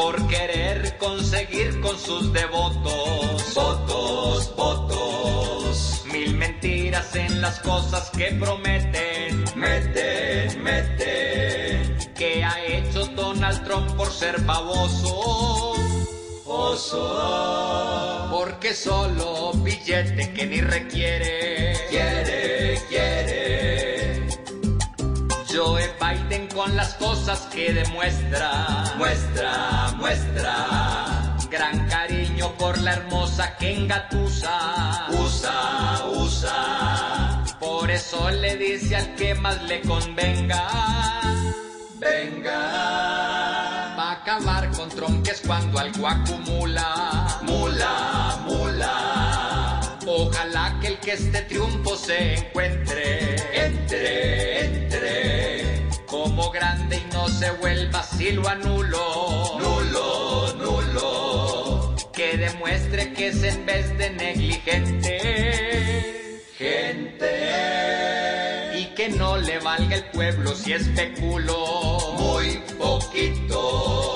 por querer conseguir con sus devotos votos, votos. Mil mentiras en las cosas que prometen, meten, meten. ¿Qué ha hecho Donald Trump por ser baboso? Oso. Porque solo billete que ni requiere, quiere, quiere. Joe Biden con las cosas que demuestra, muestra, muestra. Gran cariño por la hermosa que engatusa, usa, usa. Por eso le dice al que más le convenga, venga. Acabar con Trump, que es cuando algo acumula, mula, mula. Ojalá que el que este triunfo se encuentre, entre, entre, como grande y no se vuelva si lo anulo, nulo, nulo. Que demuestre que es en vez de negligente, gente, y que no le valga el pueblo si especulo muy poquito.